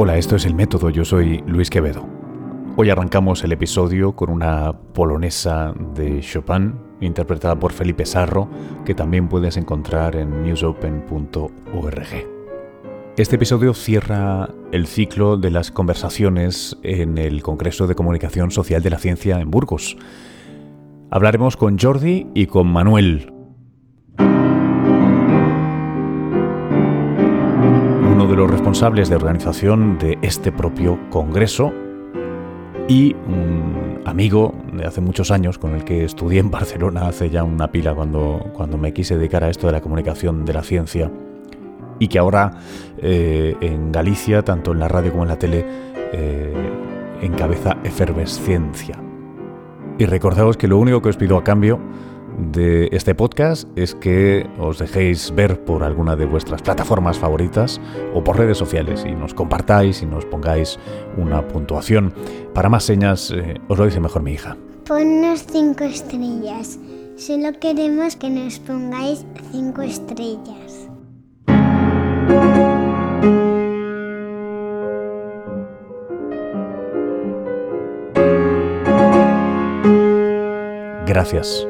Hola, esto es El Método, yo soy Luis Quevedo. Hoy arrancamos el episodio con una polonesa de Chopin, interpretada por Felipe Sarro, que también puedes encontrar en musopen.org. Este episodio cierra el ciclo de las conversaciones en el Congreso de Comunicación Social de la Ciencia en Burgos. Hablaremos con Jordi y con Manuel, uno de los responsables de organización de este propio congreso y un amigo de hace muchos años con el que estudié en Barcelona hace ya una pila cuando me quise dedicar a esto de la comunicación de la ciencia y que ahora en Galicia, tanto en la radio como en la tele, encabeza Efervesciencia. Y recordaos que lo único que os pido a cambio de este podcast es que os dejéis ver por alguna de vuestras plataformas favoritas o por redes sociales y nos compartáis y nos pongáis una puntuación. Para más señas, os lo dice mejor mi hija. Ponnos 5 estrellas. Solo queremos que nos pongáis 5 estrellas. Gracias.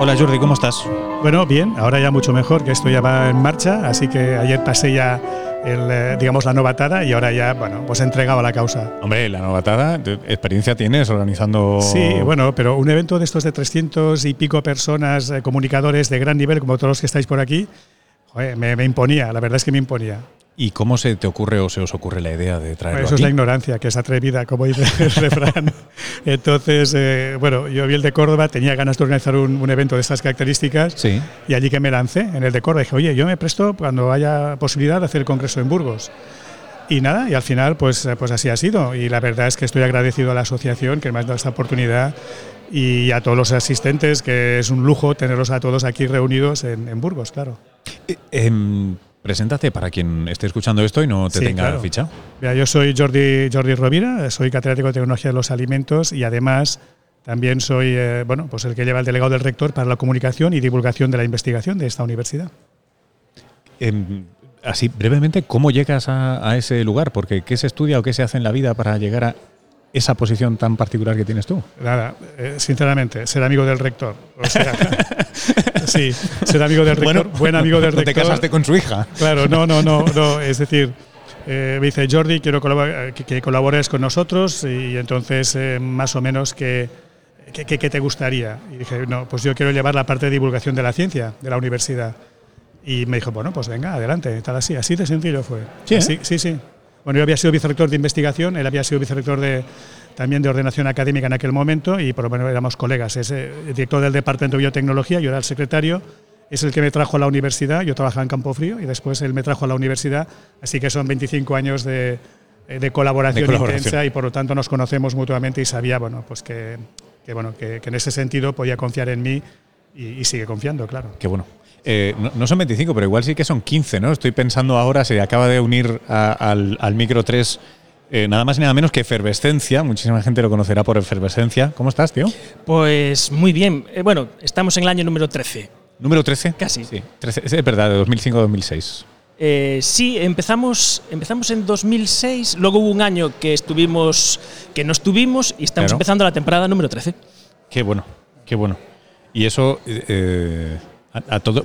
Hola Jordi, ¿cómo estás? Bueno, bien, ahora ya mucho mejor, que esto ya va en marcha, así que ayer pasé ya la novatada y ahora ya, pues he entregado a la causa. Hombre, la novatada, experiencia tienes organizando... Sí, pero un evento de estos de 300 y pico personas, comunicadores de gran nivel, como todos los que estáis por aquí, me imponía, la verdad es que me imponía. ¿Y cómo se te ocurre o se os ocurre la idea de traerlo aquí? Eso es la ignorancia, que es atrevida, como dice el refrán. Entonces, yo vi el de Córdoba, tenía ganas de organizar un evento de estas características, sí. Y allí que me lancé, en el de Córdoba, dije, oye, yo me presto cuando haya posibilidad de hacer el congreso en Burgos. Y nada, y al final, pues así ha sido. Y la verdad es que estoy agradecido a la asociación que me ha dado esta oportunidad y a todos los asistentes, que es un lujo tenerlos a todos aquí reunidos en Burgos, claro. Preséntate para quien esté escuchando esto y no te tenga claro. Ficha. Mira, yo soy Jordi Rovira, soy catedrático de Tecnología de los Alimentos y además también soy el que lleva el delegado del rector para la comunicación y divulgación de la investigación de esta universidad. Así brevemente, ¿cómo llegas a ese lugar? Porque ¿qué se estudia o qué se hace en la vida para llegar a esa posición tan particular que tienes tú? Nada, sinceramente, ser amigo del rector. O sea, sí, ser amigo del rector, buen amigo del rector. ¿Te casaste con su hija? Claro, no. Es decir, me dice Jordi, quiero que colabores con nosotros y entonces más o menos ¿qué te gustaría? Y dije, no, pues yo quiero llevar la parte de divulgación de la ciencia de la universidad. Y me dijo, pues venga, adelante, tal así de sencillo fue. Sí, sí. Bueno, yo había sido vicerrector de investigación, él había sido vicerrector también de ordenación académica en aquel momento y por lo menos éramos colegas. Es el director del Departamento de Biotecnología, yo era el secretario, es el que me trajo a la universidad, yo trabajaba en Campofrío y después él me trajo a la universidad, así que son 25 años de colaboración intensa y por lo tanto nos conocemos mutuamente y sabía que en ese sentido podía confiar en mí y sigue confiando, claro. Qué bueno. No son 25, pero igual sí que son 15, ¿no? Estoy pensando ahora, se acaba de unir al micro 3, nada más y nada menos que Efervesciencia. Muchísima gente lo conocerá por Efervesciencia. ¿Cómo estás, tío? Pues muy bien. Estamos en el año número 13. ¿Número 13? Casi. Sí, 13, es verdad, de 2005-2006. Sí, empezamos en 2006, luego hubo un año que no estuvimos y estamos empezando la temporada número 13. Qué bueno. Y eso... A todo,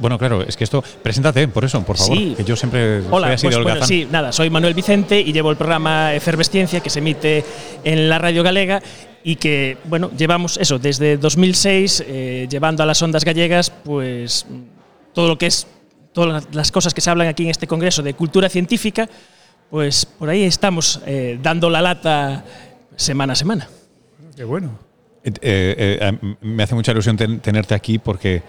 es que esto, preséntate por eso, por favor, sí. Que yo siempre soy así de holgazán. Soy Manuel Vicente y llevo el programa Efervesciencia que se emite en la Radio Galega y que, llevamos eso, desde 2006, llevando a las ondas gallegas, pues, todo lo que es, todas las cosas que se hablan aquí en este congreso de cultura científica, pues, por ahí estamos dando la lata semana a semana. Qué bueno. Me hace mucha ilusión tenerte aquí porque...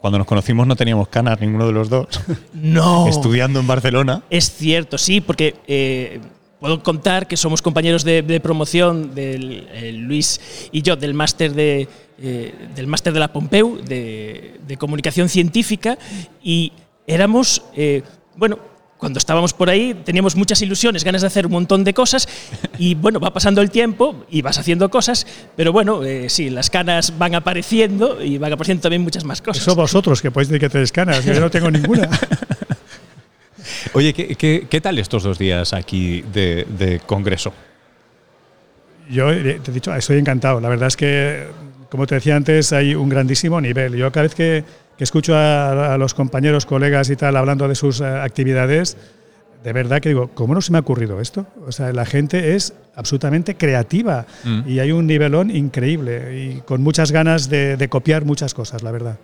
Cuando nos conocimos no teníamos canas ninguno de los dos. No. Estudiando en Barcelona. Es cierto, sí, porque puedo contar que somos compañeros de promoción del Luis y yo del máster de la Pompeu de comunicación científica y éramos cuando estábamos por ahí teníamos muchas ilusiones, ganas de hacer un montón de cosas y bueno, va pasando el tiempo y vas haciendo cosas, pero bueno, sí, las canas van apareciendo y van apareciendo también muchas más cosas. Eso vosotros, que podéis decir que tenéis canas, yo no tengo ninguna. Oye, ¿qué tal estos 2 días aquí de congreso? Yo te he dicho, estoy encantado. La verdad es que, como te decía antes, hay un grandísimo nivel. Yo cada vez que escucho a los compañeros, colegas y tal, hablando de sus actividades, de verdad que digo, ¿cómo no se me ha ocurrido esto? O sea, la gente es absolutamente creativa y hay un nivelón increíble y con muchas ganas de copiar muchas cosas, la verdad.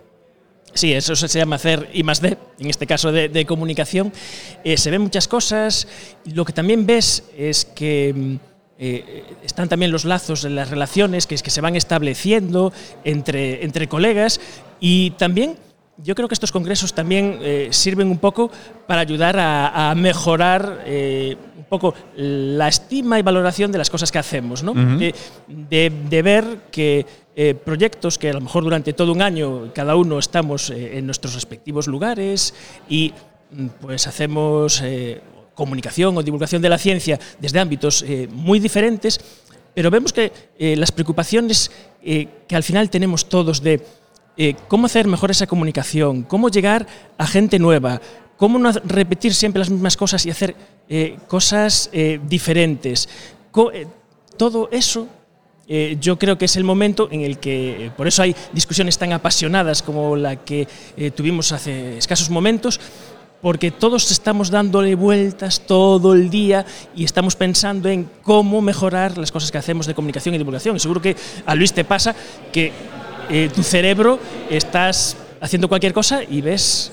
Sí, eso se llama hacer I+D, en este caso de comunicación. Se ven muchas cosas. Lo que también ves es que están también los lazos, las relaciones que se van estableciendo entre colegas y también yo creo que estos congresos también sirven un poco para ayudar a mejorar un poco la estima y valoración de las cosas que hacemos, ¿no? Uh-huh. De ver que proyectos que a lo mejor durante todo un año cada uno estamos en nuestros respectivos lugares y pues hacemos comunicación o divulgación de la ciencia desde ámbitos muy diferentes, pero vemos que las preocupaciones que al final tenemos todos de cómo hacer mejor esa comunicación, cómo llegar a gente nueva, cómo no repetir siempre las mismas cosas y hacer cosas diferentes. Todo eso yo creo que es el momento en el que, por eso hay discusiones tan apasionadas como la que tuvimos hace escasos momentos, porque todos estamos dándole vueltas todo el día y estamos pensando en cómo mejorar las cosas que hacemos de comunicación y divulgación. Y seguro que a Luis te pasa que tu cerebro estás haciendo cualquier cosa y ves,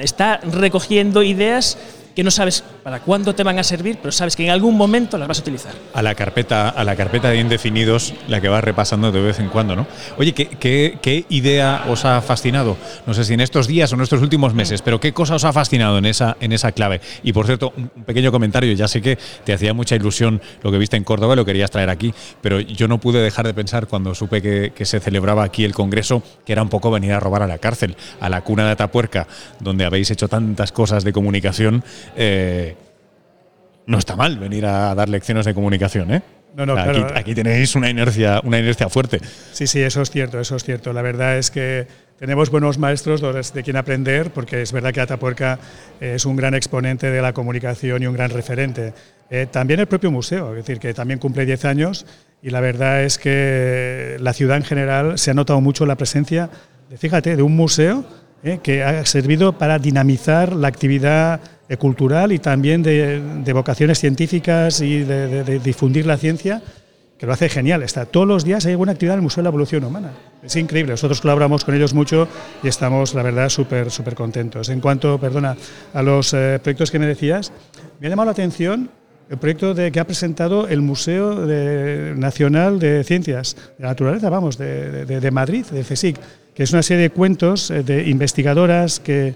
está recogiendo ideas que no sabes para cuándo te van a servir, pero sabes que en algún momento las vas a utilizar. A la carpeta de indefinidos, la que vas repasando de vez en cuando, ¿no? Oye, ¿qué idea os ha fascinado? No sé si en estos días o en estos últimos meses, pero ¿qué cosa os ha fascinado en esa clave? Y, por cierto, un pequeño comentario. Ya sé que te hacía mucha ilusión lo que viste en Córdoba y lo querías traer aquí, pero yo no pude dejar de pensar cuando supe que se celebraba aquí el Congreso, que era un poco venir a robar a la cárcel, a la cuna de Atapuerca, donde habéis hecho tantas cosas de comunicación. No está mal venir a dar lecciones de comunicación, ¿eh? No, aquí, claro. Aquí tenéis una inercia fuerte. Sí, eso es cierto. La verdad es que tenemos buenos maestros de quien aprender, porque es verdad que Atapuerca es un gran exponente de la comunicación y un gran referente. También el propio museo, es decir, que también cumple 10 años y la verdad es que la ciudad en general se ha notado mucho la presencia, de un museo que ha servido para dinamizar la actividad cultural y también de vocaciones científicas y de difundir la ciencia, que lo hace genial. Todos los días hay alguna actividad en el Museo de la Evolución Humana. Es increíble. Nosotros colaboramos con ellos mucho y estamos, la verdad, súper contentos. En cuanto, a los proyectos que me decías, me ha llamado la atención el proyecto que ha presentado el Museo Nacional de Ciencias de la Naturaleza, de Madrid, de CSIC, que es una serie de cuentos de investigadoras que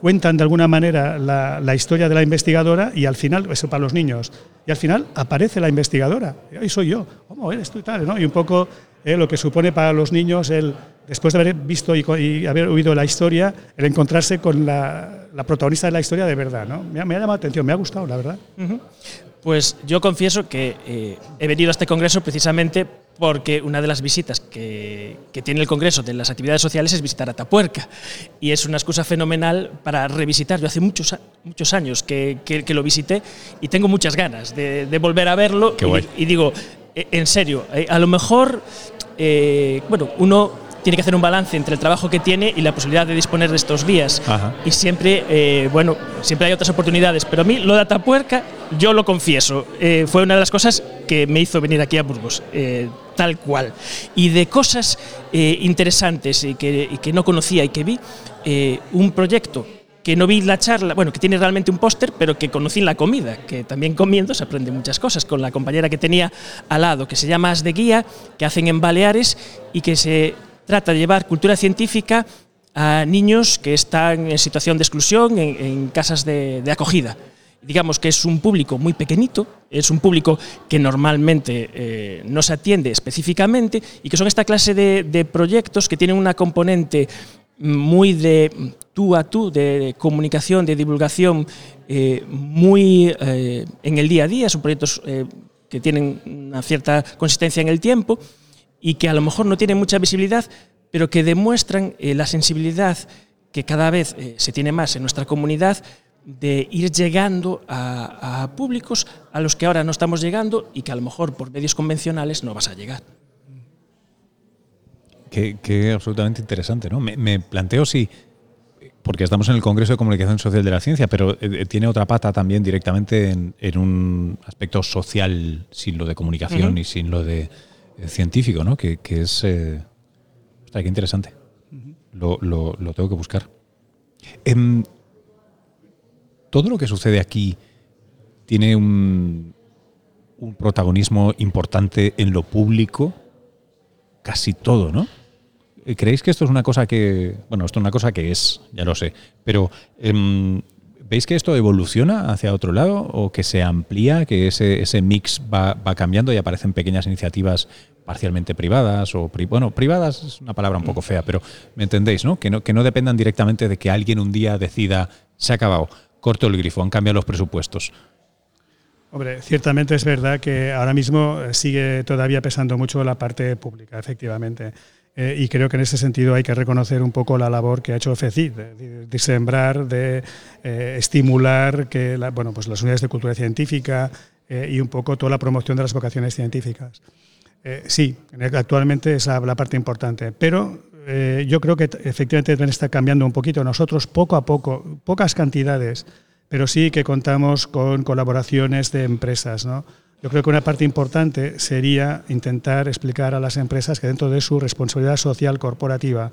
cuentan de alguna manera la historia de la investigadora y al final, eso para los niños, y al final aparece la investigadora, y soy yo, ¿cómo eres tú y tal? ¿No? Y un poco lo que supone para los niños, después de haber visto y haber oído la historia, el encontrarse con la protagonista de la historia de verdad, ¿no? Me ha llamado la atención, me ha gustado, la verdad. Uh-huh. Pues yo confieso que he venido a este congreso precisamente porque una de las visitas que tiene el Congreso de las actividades sociales es visitar Atapuerca y es una excusa fenomenal para revisitar. Yo hace muchos años que lo visité y tengo muchas ganas de volver a verlo y digo, en serio, a lo mejor uno tiene que hacer un balance entre el trabajo que tiene y la posibilidad de disponer de estos días. Ajá. Y siempre, siempre hay otras oportunidades, pero a mí lo de Atapuerca, yo lo confieso, fue una de las cosas que me hizo venir aquí a Burgos, tal cual. Y de cosas interesantes y que no conocía y que vi, un proyecto que no vi la charla, que tiene realmente un póster, pero que conocí en la comida, que también comiendo se aprende muchas cosas, con la compañera que tenía al lado, que se llama As de Guía, que hacen en Baleares y que se trata de llevar cultura científica a niños que están en situación de exclusión, en casas de acogida. Digamos que es un público muy pequeñito, es un público que normalmente no se atiende específicamente y que son esta clase de proyectos que tienen una componente muy de tú a tú, de comunicación, de divulgación, muy en el día a día. Son proyectos que tienen una cierta consistencia en el tiempo y que a lo mejor no tienen mucha visibilidad, pero que demuestran la sensibilidad que cada vez se tiene más en nuestra comunidad de ir llegando a públicos a los que ahora no estamos llegando y que a lo mejor por medios convencionales no vas a llegar. Que absolutamente interesante, ¿no? Me planteo si, porque estamos en el Congreso de Comunicación Social de la Ciencia, pero tiene otra pata también directamente en un aspecto social, sin lo de comunicación y sin lo de científico, ¿no? Que es... está aquí interesante. Lo tengo que buscar. Todo lo que sucede aquí tiene un protagonismo importante en lo público, casi todo, ¿no? ¿Creéis que esto es una cosa que... Bueno, esto es una cosa que es, ya lo sé, pero ¿veis que esto evoluciona hacia otro lado o que se amplía, que ese mix va cambiando y aparecen pequeñas iniciativas parcialmente privadas o privadas es una palabra un poco fea, pero me entendéis, ¿no? Que no dependan directamente de que alguien un día decida, se ha acabado, corto el grifo, han cambiado los presupuestos? Hombre, ciertamente es verdad que ahora mismo sigue todavía pesando mucho la parte pública, efectivamente. Y creo que en ese sentido hay que reconocer un poco la labor que ha hecho FECID, de sembrar, de estimular que las unidades de cultura científica y un poco toda la promoción de las vocaciones científicas. Sí, actualmente es la parte importante, pero... yo creo que efectivamente deben estar cambiando un poquito. Nosotros poco a poco, pocas cantidades, pero sí que contamos con colaboraciones de empresas, ¿no? Yo creo que una parte importante sería intentar explicar a las empresas que dentro de su responsabilidad social corporativa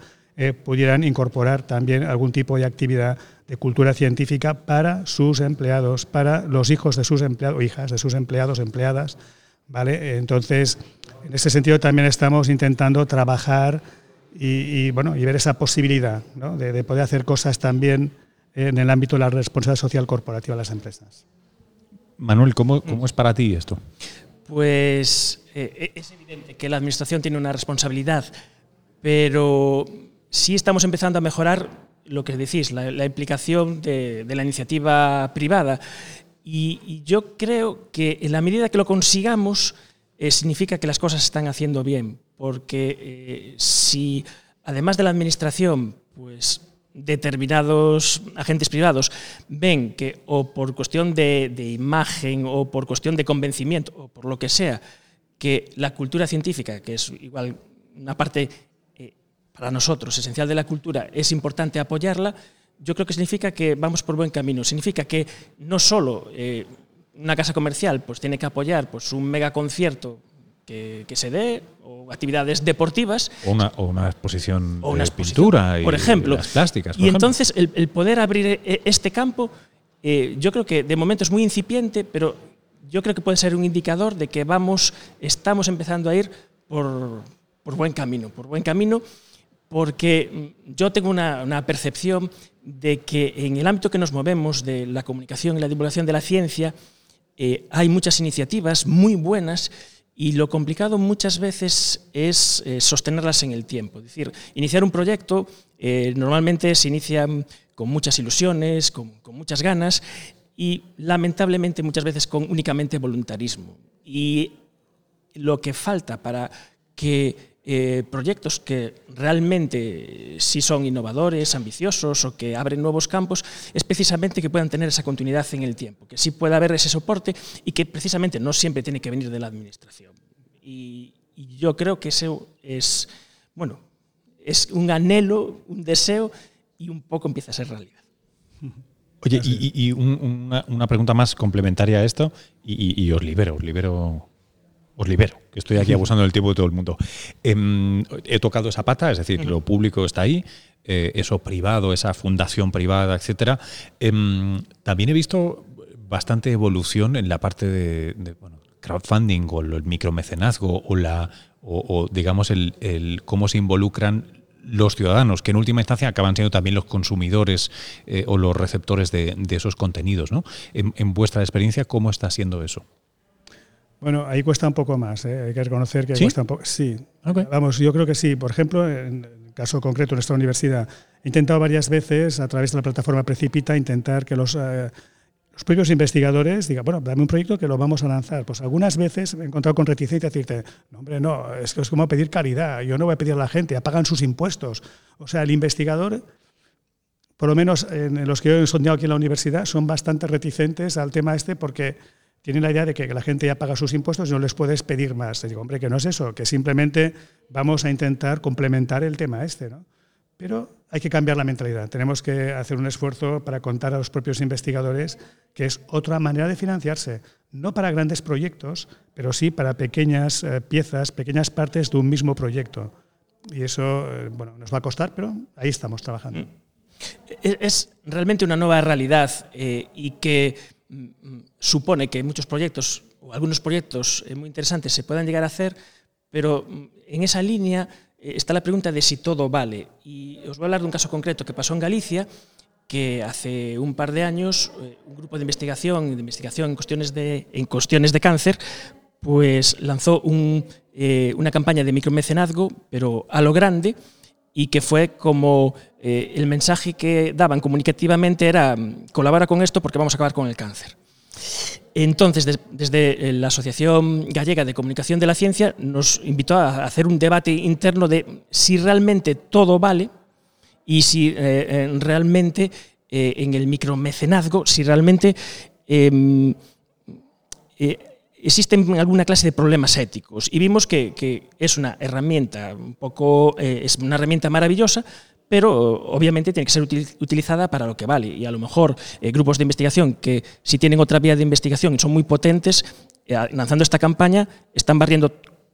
pudieran incorporar también algún tipo de actividad de cultura científica para sus empleados, para los hijos de sus empleados o hijas de sus empleados, empleadas, ¿vale? Entonces, en ese sentido también estamos intentando trabajar y ver esa posibilidad, ¿no? de poder hacer cosas también en el ámbito de la responsabilidad social corporativa de las empresas. Manuel, ¿cómo es para ti esto? Pues es evidente que la Administración tiene una responsabilidad, pero sí estamos empezando a mejorar lo que decís, la implicación de la iniciativa privada. Y yo creo que en la medida que lo consigamos, significa que las cosas se están haciendo bien, porque si además de la administración, pues determinados agentes privados ven que o por cuestión de imagen o por cuestión de convencimiento o por lo que sea, que la cultura científica, que es igual una parte para nosotros esencial de la cultura, es importante apoyarla, yo creo que significa que vamos por buen camino. Significa que no solo... una casa comercial pues tiene que apoyar pues un mega concierto que se dé o actividades deportivas o una exposición de pintura por ejemplo, y las plásticas. Por ejemplo. Entonces el poder abrir este campo yo creo que de momento es muy incipiente, pero yo creo que puede ser un indicador de que estamos empezando a ir por buen camino, porque yo tengo una percepción de que en el ámbito que nos movemos de la comunicación y la divulgación de la ciencia hay muchas iniciativas muy buenas y lo complicado muchas veces es sostenerlas en el tiempo. Es decir, iniciar un proyecto normalmente se inicia con muchas ilusiones, con muchas ganas y lamentablemente muchas veces con únicamente voluntarismo. Y lo que falta para que proyectos que realmente sí son innovadores, ambiciosos o que abren nuevos campos, es precisamente que puedan tener esa continuidad en el tiempo, que sí pueda haber ese soporte y que precisamente no siempre tiene que venir de la administración. Y yo creo que eso es un anhelo, un deseo y un poco empieza a ser realidad. Oye, y una pregunta más complementaria a esto y os libero, que estoy aquí abusando del tiempo de todo el mundo. He tocado esa pata, es decir, lo público está ahí, eso privado, esa fundación privada, etcétera. También he visto bastante evolución en la parte de crowdfunding o el micromecenazgo o digamos el cómo se involucran los ciudadanos, que en última instancia acaban siendo también los consumidores o los receptores de esos contenidos, ¿no? En vuestra experiencia, ¿cómo está siendo eso? Bueno, ahí cuesta un poco más, hay que reconocer que ¿sí? Cuesta un poco. Sí, okay. Vamos, yo creo que sí. Por ejemplo, caso concreto, nuestra universidad ha intentado varias veces, a través de la plataforma Precipita, intentar que los propios investigadores digan, bueno, dame un proyecto que lo vamos a lanzar. Pues algunas veces me he encontrado con reticencia y decirte, no, hombre, no, es que es como pedir caridad, yo no voy a pedir a la gente, ya pagan sus impuestos. O sea, el investigador, por lo menos en los que yo he sondeado aquí en la universidad, son bastante reticentes al tema este porque tienen la idea de que la gente ya paga sus impuestos y no les puedes pedir más. Y digo, hombre, que no es eso, que simplemente vamos a intentar complementar el tema este, ¿no? Pero hay que cambiar la mentalidad. Tenemos que hacer un esfuerzo para contar a los propios investigadores que es otra manera de financiarse. No para grandes proyectos, pero sí para pequeñas piezas, pequeñas partes de un mismo proyecto. Y eso, bueno, nos va a costar, pero ahí estamos trabajando. Es realmente una nueva realidad y que supone que muchos proyectos, o algunos proyectos muy interesantes se puedan llegar a hacer, pero en esa línea está la pregunta de si todo vale. Y os voy a hablar de un caso concreto que pasó en Galicia, que hace un par de años un grupo de investigación en cuestiones de cáncer, pues lanzó una campaña de micromecenazgo, pero a lo grande, y que fue como el mensaje que daban comunicativamente era colabora con esto porque vamos a acabar con el cáncer. Entonces, desde la Asociación Gallega de Comunicación de la Ciencia nos invitó a hacer un debate interno de si realmente todo vale y si realmente en el micromecenazgo, si realmente existen alguna clase de problemas éticos. Y vimos que es una herramienta es una herramienta maravillosa, pero obviamente tiene que ser utilizada para lo que vale. Y a lo mejor grupos de investigación que si tienen otra vía de investigación y son muy potentes, lanzando esta campaña, están barriendo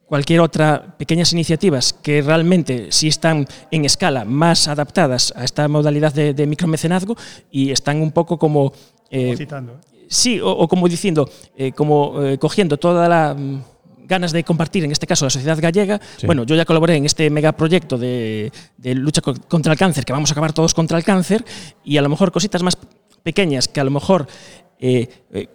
cualquier otra pequeñas iniciativas que realmente sí están en escala más adaptadas a esta modalidad de micromecenazgo y están un poco como... citando. Sí, o como diciendo, cogiendo toda la... ganas de compartir, en este caso, la sociedad gallega. Sí. Bueno, yo ya colaboré en este megaproyecto de lucha contra el cáncer, que vamos a acabar todos contra el cáncer, y a lo mejor cositas más pequeñas, que a lo mejor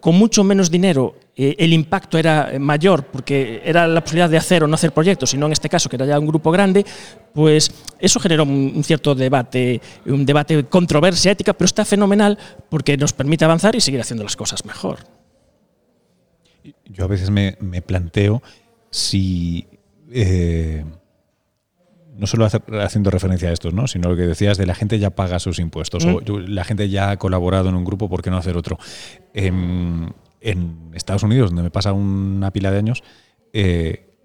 con mucho menos dinero el impacto era mayor, porque era la posibilidad de hacer o no hacer proyectos, sino en este caso, que era ya un grupo grande, pues eso generó un cierto debate, un debate controversia ética, pero está fenomenal porque nos permite avanzar y seguir haciendo las cosas mejor. Yo a veces me planteo si, no solo haciendo referencia a esto, ¿no?, sino lo que decías de la gente ya paga sus impuestos, o la gente ya ha colaborado en un grupo, ¿por qué no hacer otro? En Estados Unidos, donde me pasa una pila de años,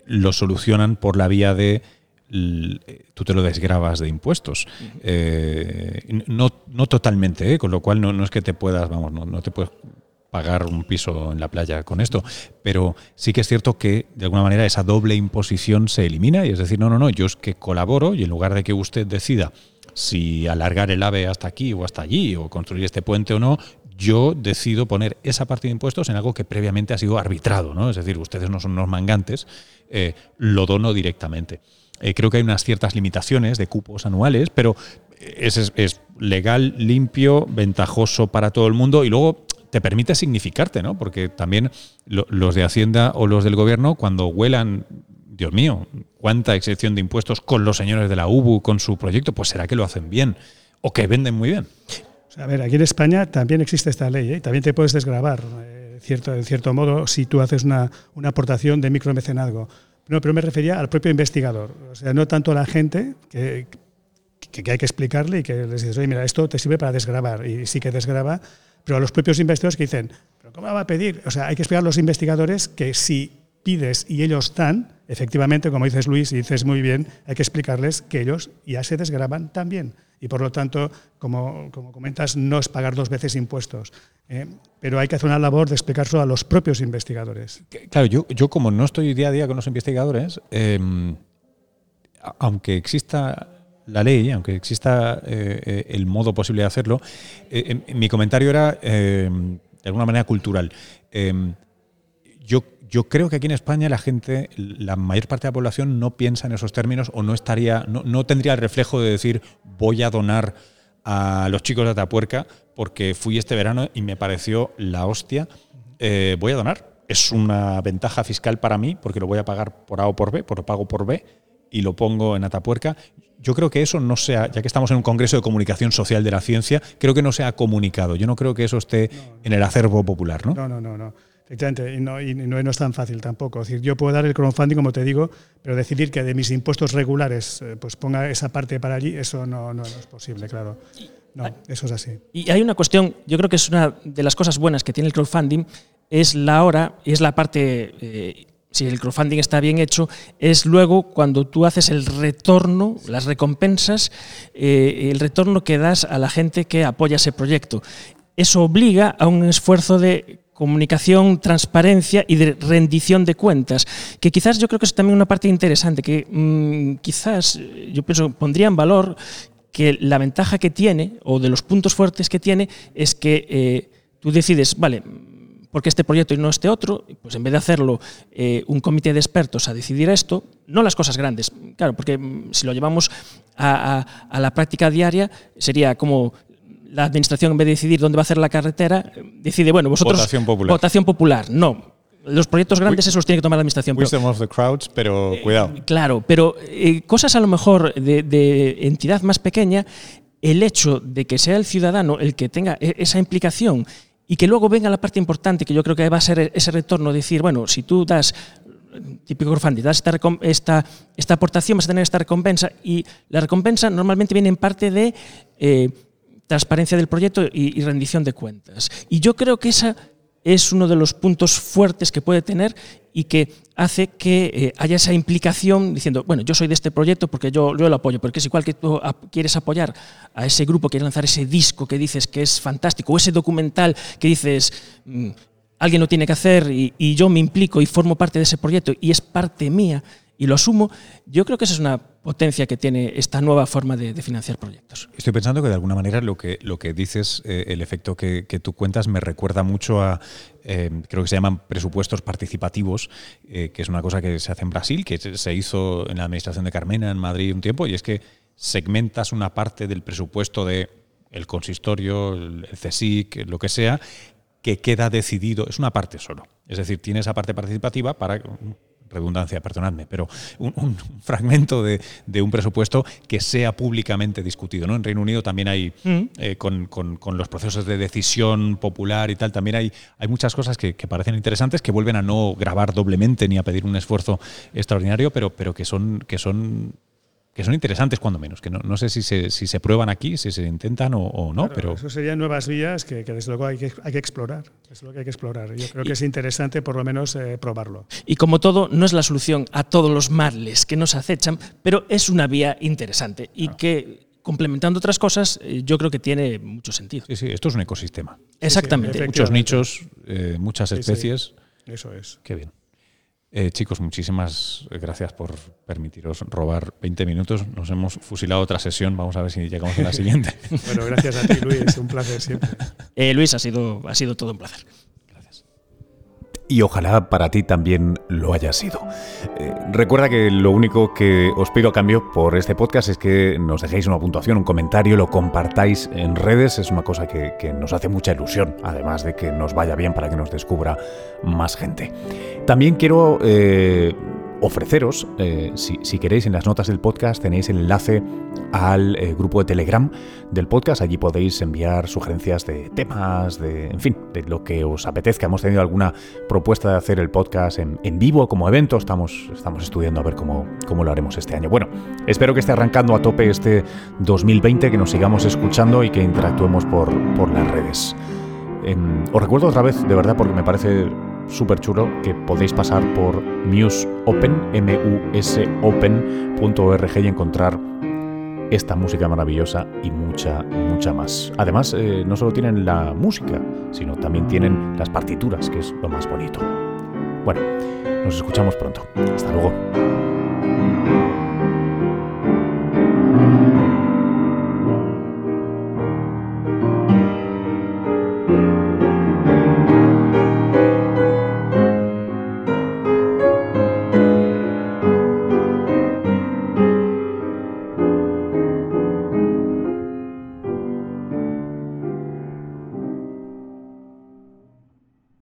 lo solucionan por la vía de tú te lo desgravas de impuestos. No totalmente, con lo cual no es que te puedas, vamos, no te puedes pagar un piso en la playa con esto, pero sí que es cierto que de alguna manera esa doble imposición se elimina y es decir, no, yo es que colaboro y en lugar de que usted decida si alargar el AVE hasta aquí o hasta allí o construir este puente o no, yo decido poner esa parte de impuestos en algo que previamente ha sido arbitrado, ¿no? Es decir, ustedes no son unos mangantes, lo dono directamente. Creo que hay unas ciertas limitaciones de cupos anuales, pero es legal, limpio, ventajoso para todo el mundo y luego te permite significarte, ¿no? Porque también los de Hacienda o los del Gobierno, cuando huelan, Dios mío, cuánta excepción de impuestos con los señores de la UBU, con su proyecto, pues será que lo hacen bien o que venden muy bien. O sea, a ver, aquí en España también existe esta ley, ¿eh? También te puedes desgravar, en cierto modo, si tú haces una aportación de micromecenazgo. No, pero me refería al propio investigador, o sea, no tanto a la gente que hay que explicarle y que les dices, oye, mira, esto te sirve para desgravar y sí que desgrava, pero a los propios investigadores que dicen, ¿pero cómo va a pedir? O sea, hay que explicar a los investigadores que si pides y ellos dan, efectivamente, como dices Luis y dices muy bien, hay que explicarles que ellos ya se desgravan también. Y por lo tanto, como comentas, no es pagar dos veces impuestos. Pero hay que hacer una labor de explicarlo a los propios investigadores. Claro, yo como no estoy día a día con los investigadores, aunque exista la ley, aunque exista el modo posible de hacerlo, mi comentario era de alguna manera cultural. Yo creo que aquí en España la gente, la mayor parte de la población no piensa en esos términos o no tendría el reflejo de decir voy a donar a los chicos de Atapuerca porque fui este verano y me pareció la hostia, voy a donar. Es una ventaja fiscal para mí porque lo voy a pagar por A o por B, porque lo pago por B. y lo pongo en Atapuerca. Yo creo que eso no se ha, ya que estamos en un Congreso de Comunicación Social de la Ciencia, creo que no se ha comunicado. Yo no creo que eso esté en el acervo popular, ¿no? No. Efectivamente, y no es tan fácil tampoco. Es decir, yo puedo dar el crowdfunding, como te digo, pero decidir que de mis impuestos regulares pues ponga esa parte para allí, eso no es posible, claro. No, eso es así. Y hay una cuestión, yo creo que es una de las cosas buenas que tiene el crowdfunding, es la hora, es la parte... si el crowdfunding está bien hecho, es luego cuando tú haces el retorno, las recompensas, el retorno que das a la gente que apoya ese proyecto. Eso obliga a un esfuerzo de comunicación, transparencia y de rendición de cuentas, que quizás yo creo que es también una parte interesante, que quizás yo pienso pondría en valor que la ventaja que tiene, o de los puntos fuertes que tiene, es que tú decides, vale, porque este proyecto y no este otro, pues en vez de hacerlo un comité de expertos a decidir esto, no las cosas grandes, claro, porque si lo llevamos a la práctica diaria, sería como la administración, en vez de decidir dónde va a hacer la carretera, decide, bueno, vosotros... Votación popular. No, los proyectos grandes esos los tiene que tomar la administración. Wisdom of the crowds, pero cuidado. Claro, pero cosas a lo mejor de entidad más pequeña, el hecho de que sea el ciudadano el que tenga esa implicación y que luego venga la parte importante, que yo creo que va a ser ese retorno, decir, bueno, si tú das, típico crowdfunding, das esta aportación, vas a tener esta recompensa, y la recompensa normalmente viene en parte de transparencia del proyecto y rendición de cuentas. Y yo creo que esa es uno de los puntos fuertes que puede tener y que hace que haya esa implicación diciendo, bueno, yo soy de este proyecto porque yo lo apoyo, porque es igual que tú quieres apoyar a ese grupo, quieres lanzar ese disco que dices que es fantástico, o ese documental que dices, alguien lo tiene que hacer y yo me implico y formo parte de ese proyecto y es parte mía y lo asumo. Yo creo que esa es una potencia que tiene esta nueva forma de financiar proyectos. Estoy pensando que de alguna manera lo que dices, el efecto que tú cuentas, me recuerda mucho a, creo que se llaman presupuestos participativos, que es una cosa que se hace en Brasil, que se hizo en la administración de Carmena, en Madrid, un tiempo, y es que segmentas una parte del presupuesto del consistorio, el CSIC, lo que sea, que queda decidido, es una parte solo. Es decir, tiene esa parte participativa para... redundancia, perdonadme, pero un fragmento de un presupuesto que sea públicamente discutido, ¿no? En Reino Unido también hay, con los procesos de decisión popular y tal, también hay muchas cosas que parecen interesantes, que vuelven a no grabar doblemente ni a pedir un esfuerzo extraordinario, pero que son interesantes cuando menos, que no sé si se prueban aquí, si se intentan o no. Claro, pero eso serían nuevas vías que desde luego hay que explorar. Es lo que hay que explorar. Yo creo que es interesante por lo menos probarlo. Y como todo, no es la solución a todos los males que nos acechan, pero es una vía interesante y que, complementando otras cosas, yo creo que tiene mucho sentido. Sí, esto es un ecosistema. Exactamente. Sí, muchos nichos, muchas especies. Sí. Eso es. Qué bien. Chicos, muchísimas gracias por permitiros robar 20 minutos. Nos hemos fusilado otra sesión. Vamos a ver si llegamos a la siguiente. Bueno, gracias a ti, Luis. Un placer siempre. Luis, ha sido todo un placer. Gracias. Y ojalá para ti también lo haya sido. Recuerda que lo único que os pido a cambio por este podcast es que nos dejéis una puntuación, un comentario, lo compartáis en redes. Es una cosa que nos hace mucha ilusión, además de que nos vaya bien para que nos descubra más gente. También quiero ofreceros, si queréis, en las notas del podcast tenéis el enlace al grupo de Telegram del podcast. Allí podéis enviar sugerencias de temas, de lo que os apetezca. Hemos tenido alguna propuesta de hacer el podcast en vivo como evento. Estamos estudiando a ver cómo lo haremos este año. Bueno, espero que esté arrancando a tope este 2020, que nos sigamos escuchando y que interactuemos por las redes. Os recuerdo otra vez, de verdad, porque me parece súper chulo, que podéis pasar por musopen.org y encontrar esta música maravillosa y mucha más. Además, no solo tienen la música, sino también tienen las partituras, que es lo más bonito. Bueno, nos escuchamos pronto. Hasta luego.